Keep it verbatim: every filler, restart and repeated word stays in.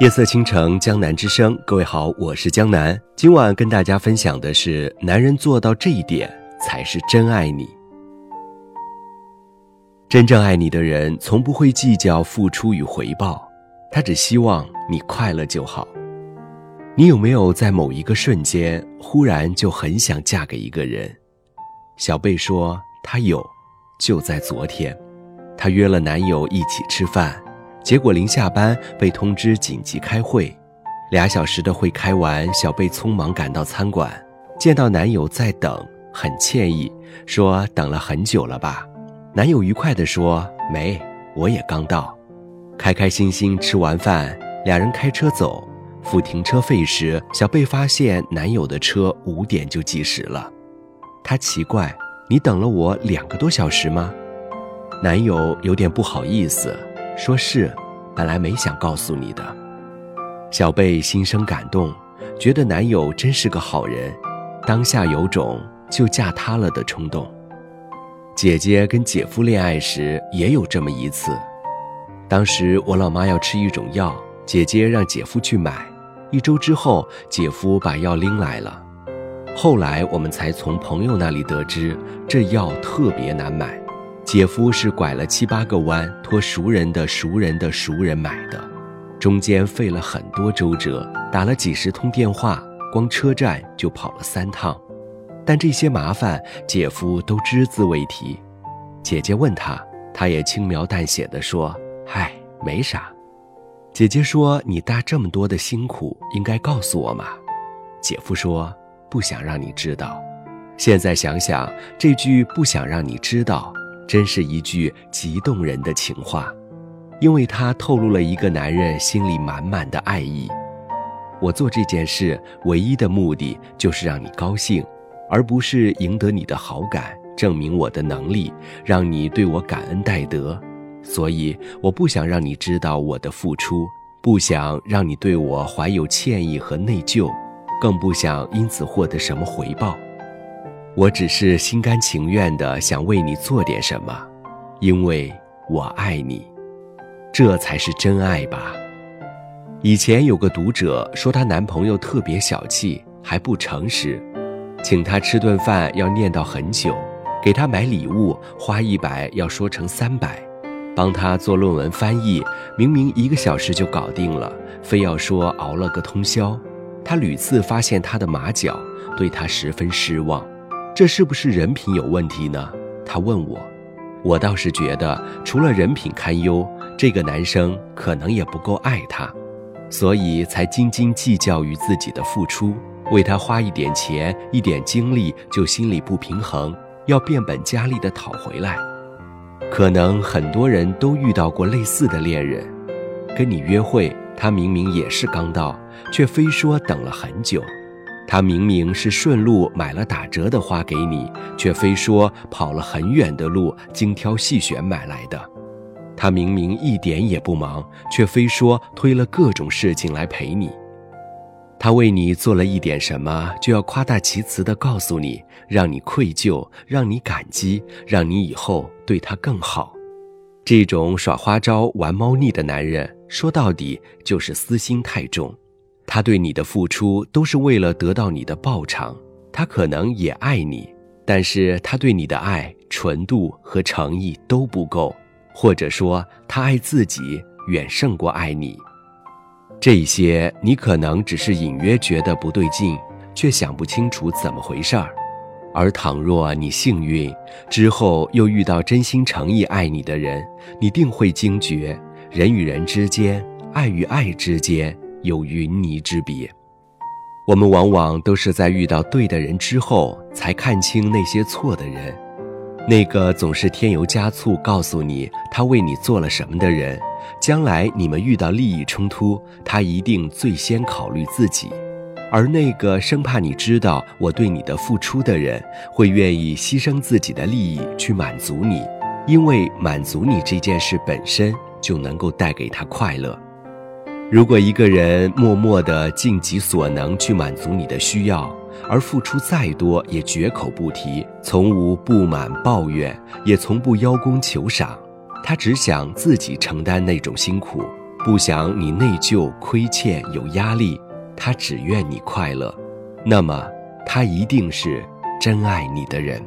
夜色倾城，江南之声。各位好，我是江南。今晚跟大家分享的是，男人做到这一点才是真爱你。真正爱你的人，从不会计较付出与回报，他只希望你快乐就好。你有没有在某一个瞬间，忽然就很想嫁给一个人？小贝说，她有，就在昨天，她约了男友一起吃饭。结果临下班被通知紧急开会，俩小时的会开完，小贝匆忙赶到餐馆，见到男友在等，很歉意，说等了很久了吧？男友愉快地说，没，我也刚到。开开心心吃完饭，俩人开车走，付停车费时，小贝发现男友的车五点就计时了。她奇怪，你等了我两个多小时吗？男友有点不好意思，说是，本来没想告诉你的。小贝心生感动，觉得男友真是个好人，当下有种就嫁他了的冲动。姐姐跟姐夫恋爱时也有这么一次，当时我老妈要吃一种药，姐姐让姐夫去买，一周之后姐夫把药拎来了。后来我们才从朋友那里得知，这药特别难买，姐夫是拐了七八个弯，托熟人的熟人的熟人买的，中间费了很多周折，打了几十通电话，光车站就跑了三趟。但这些麻烦姐夫都只字未提。姐姐问他，他也轻描淡写地说，嗨，没啥。姐姐说，你搭这么多的辛苦，应该告诉我嘛。姐夫说，不想让你知道。现在想想，这句不想让你知道真是一句极动人的情话，因为它透露了一个男人心里满满的爱意。我做这件事唯一的目的就是让你高兴，而不是赢得你的好感，证明我的能力，让你对我感恩戴德。所以我不想让你知道我的付出，不想让你对我怀有歉意和内疚，更不想因此获得什么回报。我只是心甘情愿地想为你做点什么，因为我爱你，这才是真爱吧。以前有个读者说她男朋友特别小气，还不诚实，请她吃顿饭要念叨很久，给她买礼物花一百要说成三百，帮她做论文翻译，明明一个小时就搞定了，非要说熬了个通宵。她屡次发现她的马脚，对她十分失望。这是不是人品有问题呢？他问我。我倒是觉得除了人品堪忧，这个男生可能也不够爱他，所以才斤斤计较于自己的付出，为他花一点钱一点精力就心里不平衡，要变本加厉地讨回来。可能很多人都遇到过类似的恋人，跟你约会，他明明也是刚到，却非说等了很久。他明明是顺路买了打折的花给你，却非说跑了很远的路精挑细选买来的。他明明一点也不忙，却非说推了各种事情来陪你。他为你做了一点什么，就要夸大其词地告诉你，让你愧疚，让你感激，让你以后对他更好。这种耍花招玩猫腻的男人，说到底就是私心太重。他对你的付出都是为了得到你的报偿，他可能也爱你，但是他对你的爱、纯度和诚意都不够，或者说他爱自己远胜过爱你。这些你可能只是隐约觉得不对劲，却想不清楚怎么回事儿。而倘若你幸运，之后又遇到真心诚意爱你的人，你定会惊觉，人与人之间，爱与爱之间有云泥之别。我们往往都是在遇到对的人之后，才看清那些错的人。那个总是添油加醋告诉你他为你做了什么的人，将来你们遇到利益冲突，他一定最先考虑自己。而那个生怕你知道我对你的付出的人，会愿意牺牲自己的利益去满足你，因为满足你这件事本身就能够带给他快乐。如果一个人默默地尽己所能去满足你的需要，而付出再多也绝口不提，从无不满抱怨，也从不邀功求赏，他只想自己承担那种辛苦，不想你内疚、亏欠、有压力，他只愿你快乐，那么他一定是真爱你的人。